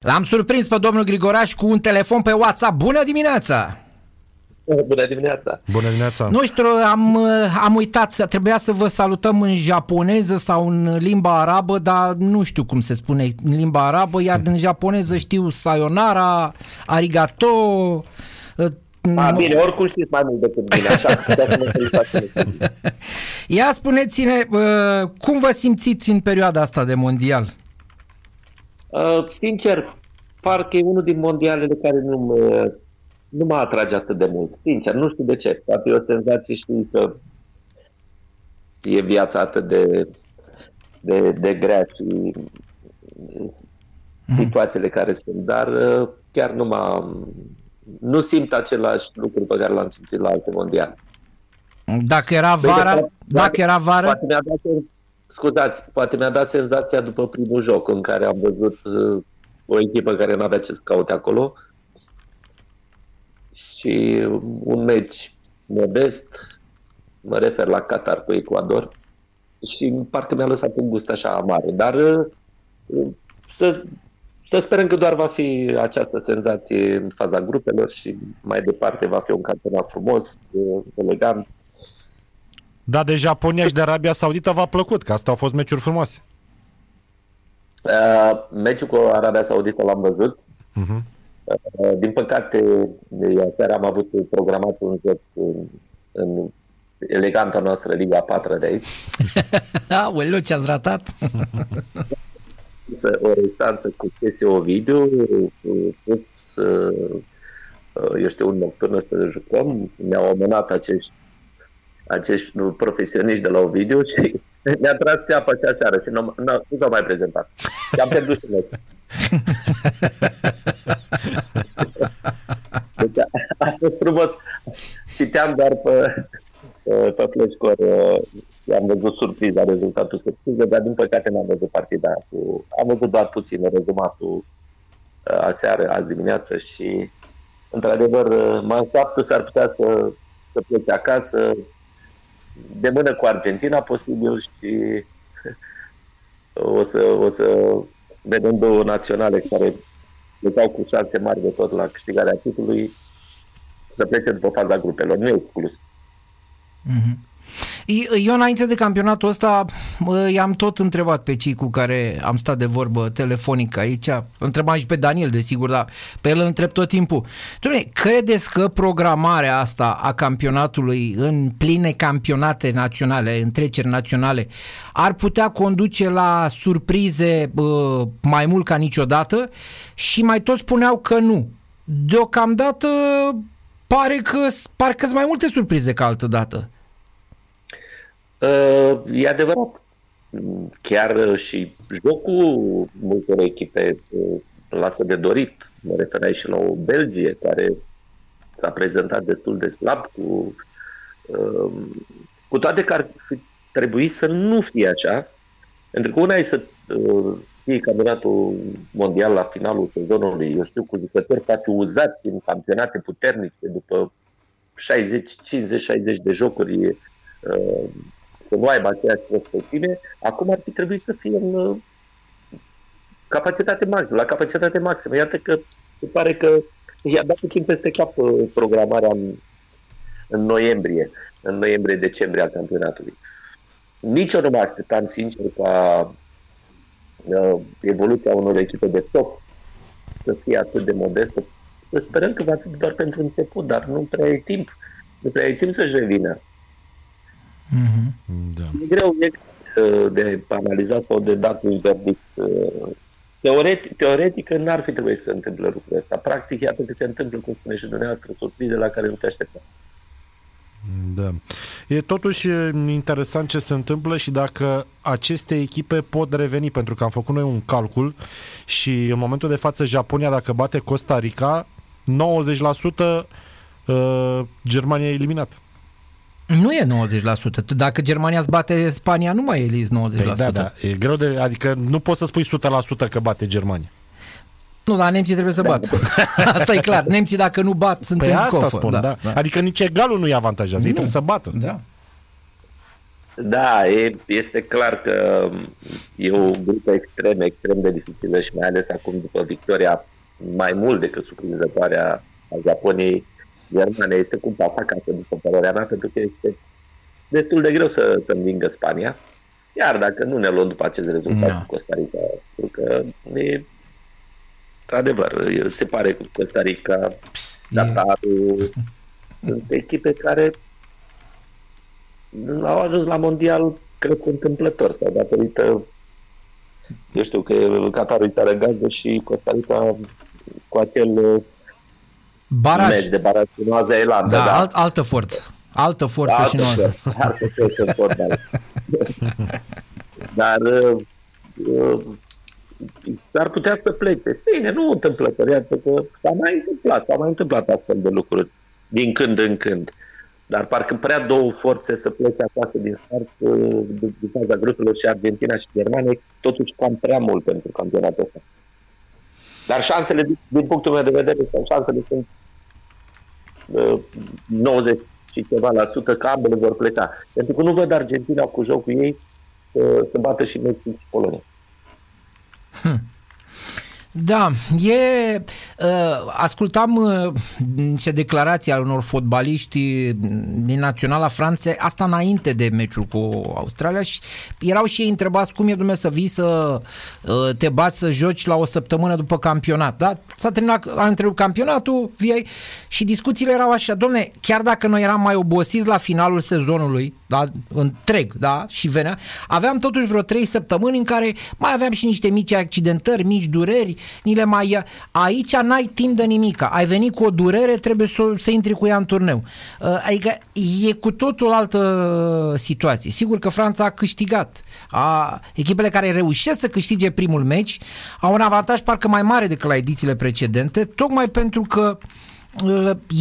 L-am surprins pe domnul Grigoraș cu un telefon pe WhatsApp. Bună dimineața! Bună dimineața! Bună dimineața! Nu știu, am uitat, trebuia să vă salutăm în japoneză sau în limba arabă, dar nu știu cum se spune în limba arabă, iar în japoneză știu Sayonara, Arigato... Bine, oricum știți mai mult decât bine, așa că ia spuneți-ne, cum vă simțiți în perioada asta de mondial? Sincer, parcă e unul din mondialele care nu mă atrage atât de mult. Sincer, nu știu de ce. Poate e o senzație, știu că e viața atât de grea și situațiile care sunt, dar chiar nu simt același lucru pe care l-am simțit la alte mondiale. Dacă era vară... Poate mi-a dat senzația după primul joc în care am văzut o echipă care n-avea ce să caute acolo și un meci modest, mă refer la Qatar cu Ecuador, și parcă mi-a lăsat un gust așa amar, dar să sperăm că doar va fi această senzație în faza grupelor și mai departe va fi un campionat frumos, elegant. Da, de Japonia și de Arabia Saudită v-a plăcut, că astea au fost meciuri frumoase. Meciul cu Arabia Saudită l-am văzut. Uh-huh. Din păcate, iar am avut programat un joc în eleganta noastră Liga 4 de aici. Aoleu, ce-ați ratat! O restanță cu chestii Ovidiu, un nocturnă să jucăm. Mi-au amânat acești profesioniști de la Ovidiu și ne-a tras țeapa acea seară și nu s-au mai prezentat. Și am pierdut și noi. Deci a fost frumos. Citeam doar pe flashcore și am văzut surpriza, rezultatul surpriză, dar din păcate n-am văzut partida. Am văzut doar puțin rezumatul aseară, azi dimineață și într-adevăr mă așteaptă, s-ar putea să plece acasă de mână cu Argentina, posibil, și o să vedem două naționale care plecau cu șanse mari de tot la câștigarea titlului să plece după faza grupelor. Nu e exclus. Mm-hmm. Eu înainte de campionatul ăsta i-am tot întrebat pe cei cu care am stat de vorbă telefonic aici, întrebam și pe Daniel desigur, dar pe el îl întreb tot timpul. Dom'le, credeți că programarea asta a campionatului în pline campionate naționale, întreceri naționale, ar putea conduce la surprize mai mult ca niciodată? Și mai toți spuneau că nu. Deocamdată parcă sunt mai multe surprize ca altădată. E adevărat, chiar și jocul multor echipe lasă de dorit. Mă referai și la o Belgie care s-a prezentat destul de slab, cu toate că ar trebui să nu fie așa, pentru că una e să fie campionatul mondial la finalul sezonului, eu știu, cu jucători poate uzați în campionate puternice după 50-60 de jocuri, să nu aibă aceeași perspective. Acum ar fi trebuit să fie în la capacitate maximă. Iată că se pare că i-a dat puțin peste cap programarea în noiembrie-decembrie al campionatului. Nici eu nu mă așteptam, sincer, ca evoluția unor echipe de top să fie atât de modestă. Sperăm că va fi doar pentru început, dar nu prea e timp să-și revină. Mm-hmm. Da. E greu de analizat sau de dat un verdict. Teoretic n-ar fi trebuit să se întâmple lucrul ăsta. Practic, iată că se întâmplă, cum spune și dumneavoastră, surprize la care nu te așteptai. Da. E totuși interesant ce se întâmplă și dacă aceste echipe pot reveni, pentru că am făcut noi un calcul și în momentul de față Japonia, dacă bate Costa Rica, 90% Germania e eliminată. Nu e 90%. Dacă Germania îți bate Spania, nu mai e 90%. Păi da. E greu adică nu poți să spui 100% că bate Germania. Nu, dar nemții trebuie să bată. Asta e clar. Nemții dacă nu bat, sunt în cofă. Spun, da. Adică nici egalul nu-i avantajează. Ei trebuie să bată. Da. Da, este clar că e o grupă extrem de dificilă și mai ales acum după victoria mai mult decât surprinzătoarea a Japoniei, Germania este cu pasa casă după părerea mea, pentru că este destul de greu să învingă Spania. Iar dacă nu ne luăm după acest rezultat cu Costa Rica, pentru că e, într-adevăr, se pare că Costa Rica, Qatarul, sunt echipe care au ajuns la mondial, cred că întâmplător sau datorită, eu știu că Qatarul e țară gazdă și Costa Rica cu acel baraj de baraj cu Noua Zeelandă. Da, altă forță. Altă forță și noi. Dar s-ar putea să plece. Bine, nu întâmplător, pentru că s-a mai întâmplat astfel de lucruri din când în când. Dar parcă prea două forțe să plece acasă din start, din faza grupurilor și Argentina și Germania, totuși cam prea mult pentru campionatul ăsta. Dar șansele, din punctul meu de vedere, șansele sunt 90 și ceva la sută că ambele vor pleca. Pentru că nu văd Argentina cu jocul ei să bată și Mexic și Polonia. Da, ascultam niște declarații ale unor fotbaliști din Naționala Franței, asta înainte de meciul cu Australia, și erau și ei întrebați cum e dumneavoastră să vii să te bați să joci la o săptămână după campionat. Da? S-a terminat, a întrerupt campionatul, vie, și discuțiile erau așa, domne, chiar dacă noi eram mai obosiți la finalul sezonului, da, întreg, da, și venea, aveam totuși vreo 3 săptămâni în care mai aveam și niște mici accidentări, mici dureri, ni le mai ia. Aici n-ai timp de nimic. Ai venit cu o durere, trebuie să intri cu ea în turneu. Adică e cu totul altă situație. Sigur că Franța a câștigat. Echipele care reușesc să câștige primul meci au un avantaj parcă mai mare decât la edițiile precedente, tocmai pentru că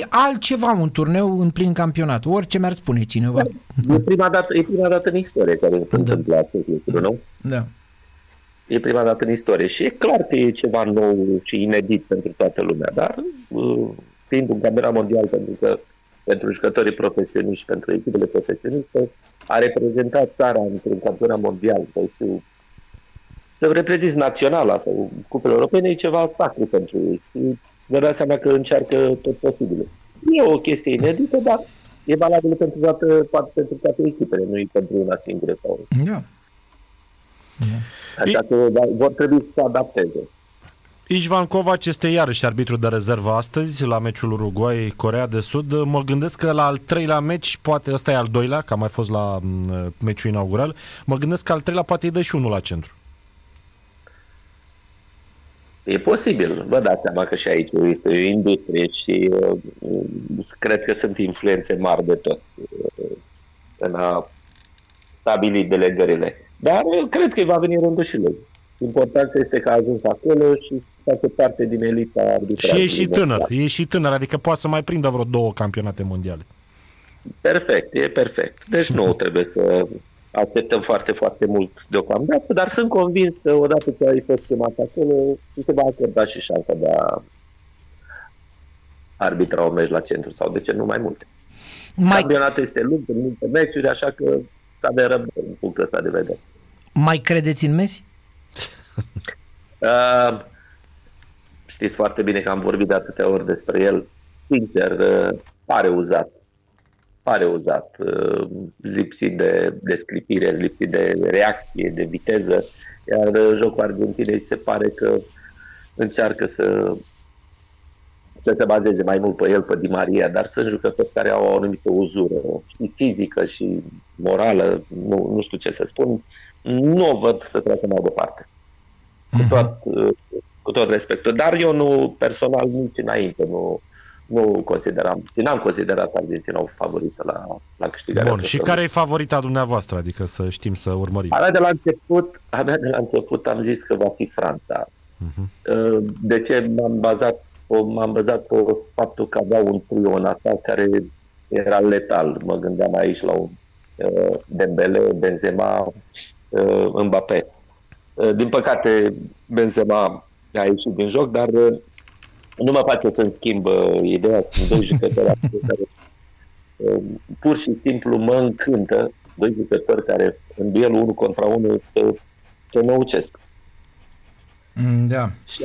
e altceva un turneu în plin campionat, orice mi-ar spune cineva. Da, e prima dată în istorie care se întâmplă acest lucru, nu? Da. E prima dată în istorie și e clar că e ceva nou și inedit pentru toată lumea, dar fiind un campionat mondial, pentru că pentru jucătorii profesioniști, pentru echipele profesioniste, a reprezentat țara într-un campionat mondial, sau să reprezinți naționala sau cupele europene, e ceva sacru pentru ei. Vă dați seama că încearcă tot posibilul. E o chestie inedită, dar e valabilă pentru toate echipele, nu e pentru una singură. Da. Așa că vor trebui să adapteze. Işvan Kovac este iarăși arbitru de rezervă astăzi la meciul Uruguay-Corea de Sud. Mă gândesc că la al treilea meci, poate ăsta e al doilea, că a mai fost la meciul inaugural, mă gândesc că al treilea poate îi dă și unul la centru. E posibil, vă dați seama că și aici este o industrie și cred că sunt influențe mari de tot în a stabili delegările. Dar eu cred că îi va veni rândul și lui. Important este că a ajuns acolo și face parte din elita arbitrajului. Și e și tânăr, adică poate să mai prindă vreo 2 campionate mondiale. Perfect, e perfect. Deci nu trebuie să așteptăm foarte, foarte mult deocamdată, dar sunt convins că odată ce ai fost chemat acolo, se va acorda și șansa de a arbitra o meci la centru sau de ce nu mai multe. Campionatul este lung, sunt multe meciuri, așa că s-a de răbdare în punctul ăsta de vedere. Mai credeți în Messi? Știți foarte bine că am vorbit de atâtea ori despre el. Sincer, pare uzat, lipsit de descripire, lipsit de reacție, de viteză, iar jocul Argentinei se pare că încearcă să se bazeze mai mult pe el, pe Di Maria, dar sunt jucători care au o anumită uzură și fizică și morală, nu știu ce să spun, nu o văd să treacă mai departe. Cu tot respectul, dar eu nu, personal, nici înainte nu consideram, n-am considerat Argentina o favorită la câștigarea. Bun, și care e favorita dumneavoastră? Adică să știm să urmărim. Abia de la început am zis că va fi Franța. De ce m-am bazat pe faptul că avea un trio în atac care era letal. Mă gândeam aici la un Dembele, Benzema, Mbappé. Din păcate, Benzema a ieșit din joc, dar nu mă face să-mi schimb ideea, sunt doi jucători care pur și simplu mă încântă doi jucători care în duelul 1 contra 1 te năucesc. Da. Și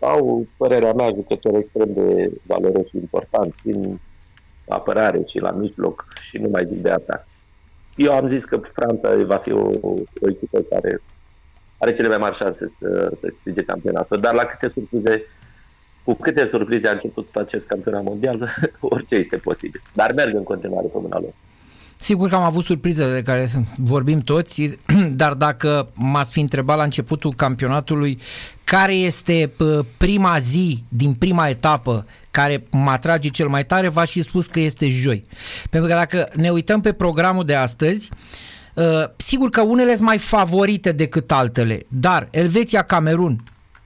au părerea mea, jucători extrem de valoroși și importanți în apărare și la mijloc și nu mai zic de atac. Eu am zis că Franța va fi o echipă care are cele mai mari șanse să câștige campionatul, dar cu câte surprize a început acest campionat mondial, orice este posibil. Dar merg în continuare pe mâna lor. Sigur că am avut surprizele de care vorbim toți, dar dacă m-ați fi întrebat la începutul campionatului care este prima zi din prima etapă care mă atrage cel mai tare, v-aș fi spus că este joi. Pentru că dacă ne uităm pe programul de astăzi, sigur că unele sunt mai favorite decât altele, dar Elveția-Camerun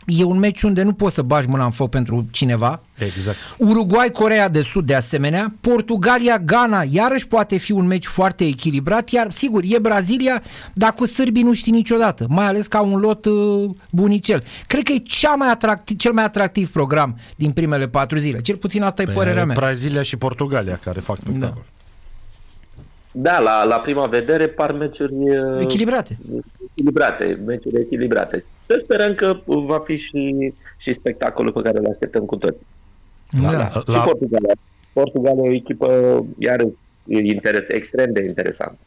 e un meci unde nu poți să bagi mâna în foc pentru cineva. Exact. Uruguay, Coreea de Sud de asemenea, Portugalia, Ghana, iarăși poate fi un meci foarte echilibrat, iar sigur e Brazilia, dar cu sârbii nu știi niciodată, mai ales ca un lot bunicel. Cred că e cel mai atractiv program din primele 4 zile, cel puțin asta e părerea mea. Brazilia și Portugalia care fac spectacol. Da, la prima vedere par meciuri echilibrate, meciuri echilibrate. Să sperăm că va fi și spectacolul pe care îl așteptăm cu toți. Da. Portugalia e o echipă, iarăși, extrem de interesantă.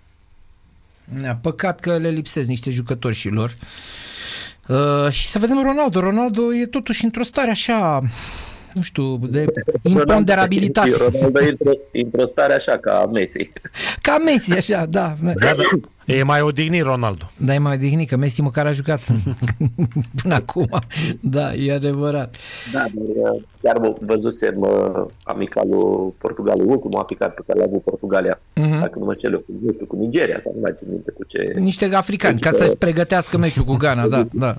Păcat că le lipsesc niște jucători și lor. Și să vedem Ronaldo. Ronaldo e totuși într-o stare așa, nu știu, de imponderabilitate. Ronaldo e într-o stare așa, ca Messi. Ca Messi, așa, da. E mai odihnit Ronaldo. Da, e mai odihnit, că Messi măcar a jucat până acum. Da, e adevărat. Da, chiar văzusem amicalul Portugaliei, ultimul amical pe care l-a avut Portugalia, dacă nu mă știu, cu Nigeria, sau nu mai țin minte cu ce... Niște africani, ca să-și pregătească meciul cu Ghana, da.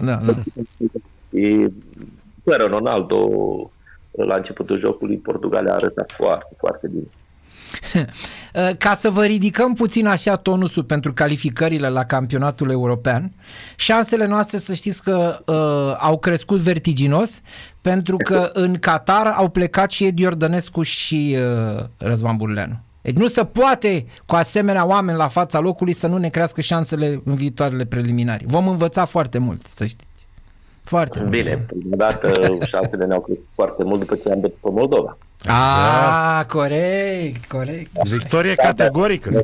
Fără Ronaldo, la începutul jocului, Portugalia a arătat foarte, foarte bine. Ca să vă ridicăm puțin așa tonusul pentru calificările la campionatul european, șansele noastre să știți că au crescut vertiginos, pentru că în Qatar au plecat și Edi Ordănescu și Răzvan Burleanu. Deci nu se poate cu asemenea oameni la fața locului să nu ne crească șansele în viitoarele preliminari. Vom învăța foarte mult, să știți. Foarte mult. Bine, prima dată șansele ne-au crescut foarte mult după ce am dat pe Moldova. Exact. Corect. Victorie categorică.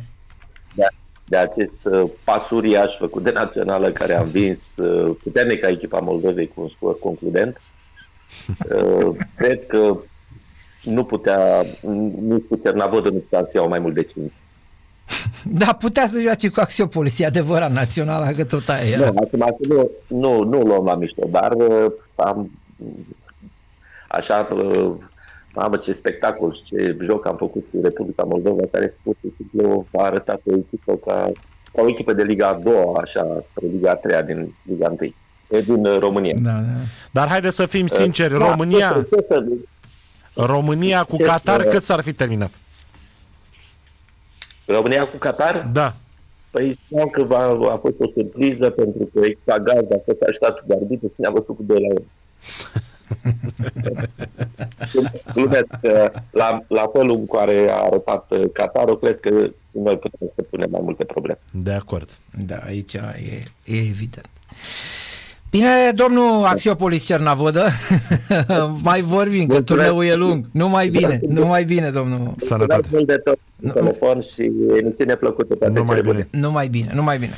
De acest pasuriaș făcut de națională care a învins puternic ca echipa Moldovei cu un scor concludent, cred că Navodă nu putea să iau mai mult de 5. Da, putea să joace cu Axiopolis, e adevărat, naționala, că tot aia era. Nu luăm la mișto, dar mamă, ce spectacol, ce joc am făcut cu Republica Moldova, care pur și simplu a arătat o echipă ca o echipă de Liga a 2-a, așa, Liga a 3-a din Liga 1, din România. Da. Dar haide să fim sinceri, România cu Qatar, cât s-ar fi terminat? România cu Qatar? Da. Păi spuneam că a fost o surpriză, pentru că extra gazda a fost așteptat de arbitru și ne-a văzut cu 2-1. La felul în care a arătat Qatarul, cred că noi putem să punem mai multe probleme. De acord. Da, aici e evident. Bine, domnul Axiopolis Cernavodă, mai vorbim, că turneul e lung. Numai bine, domnul. Sănătate. Telefon și emisiune plăcută. Numai bine.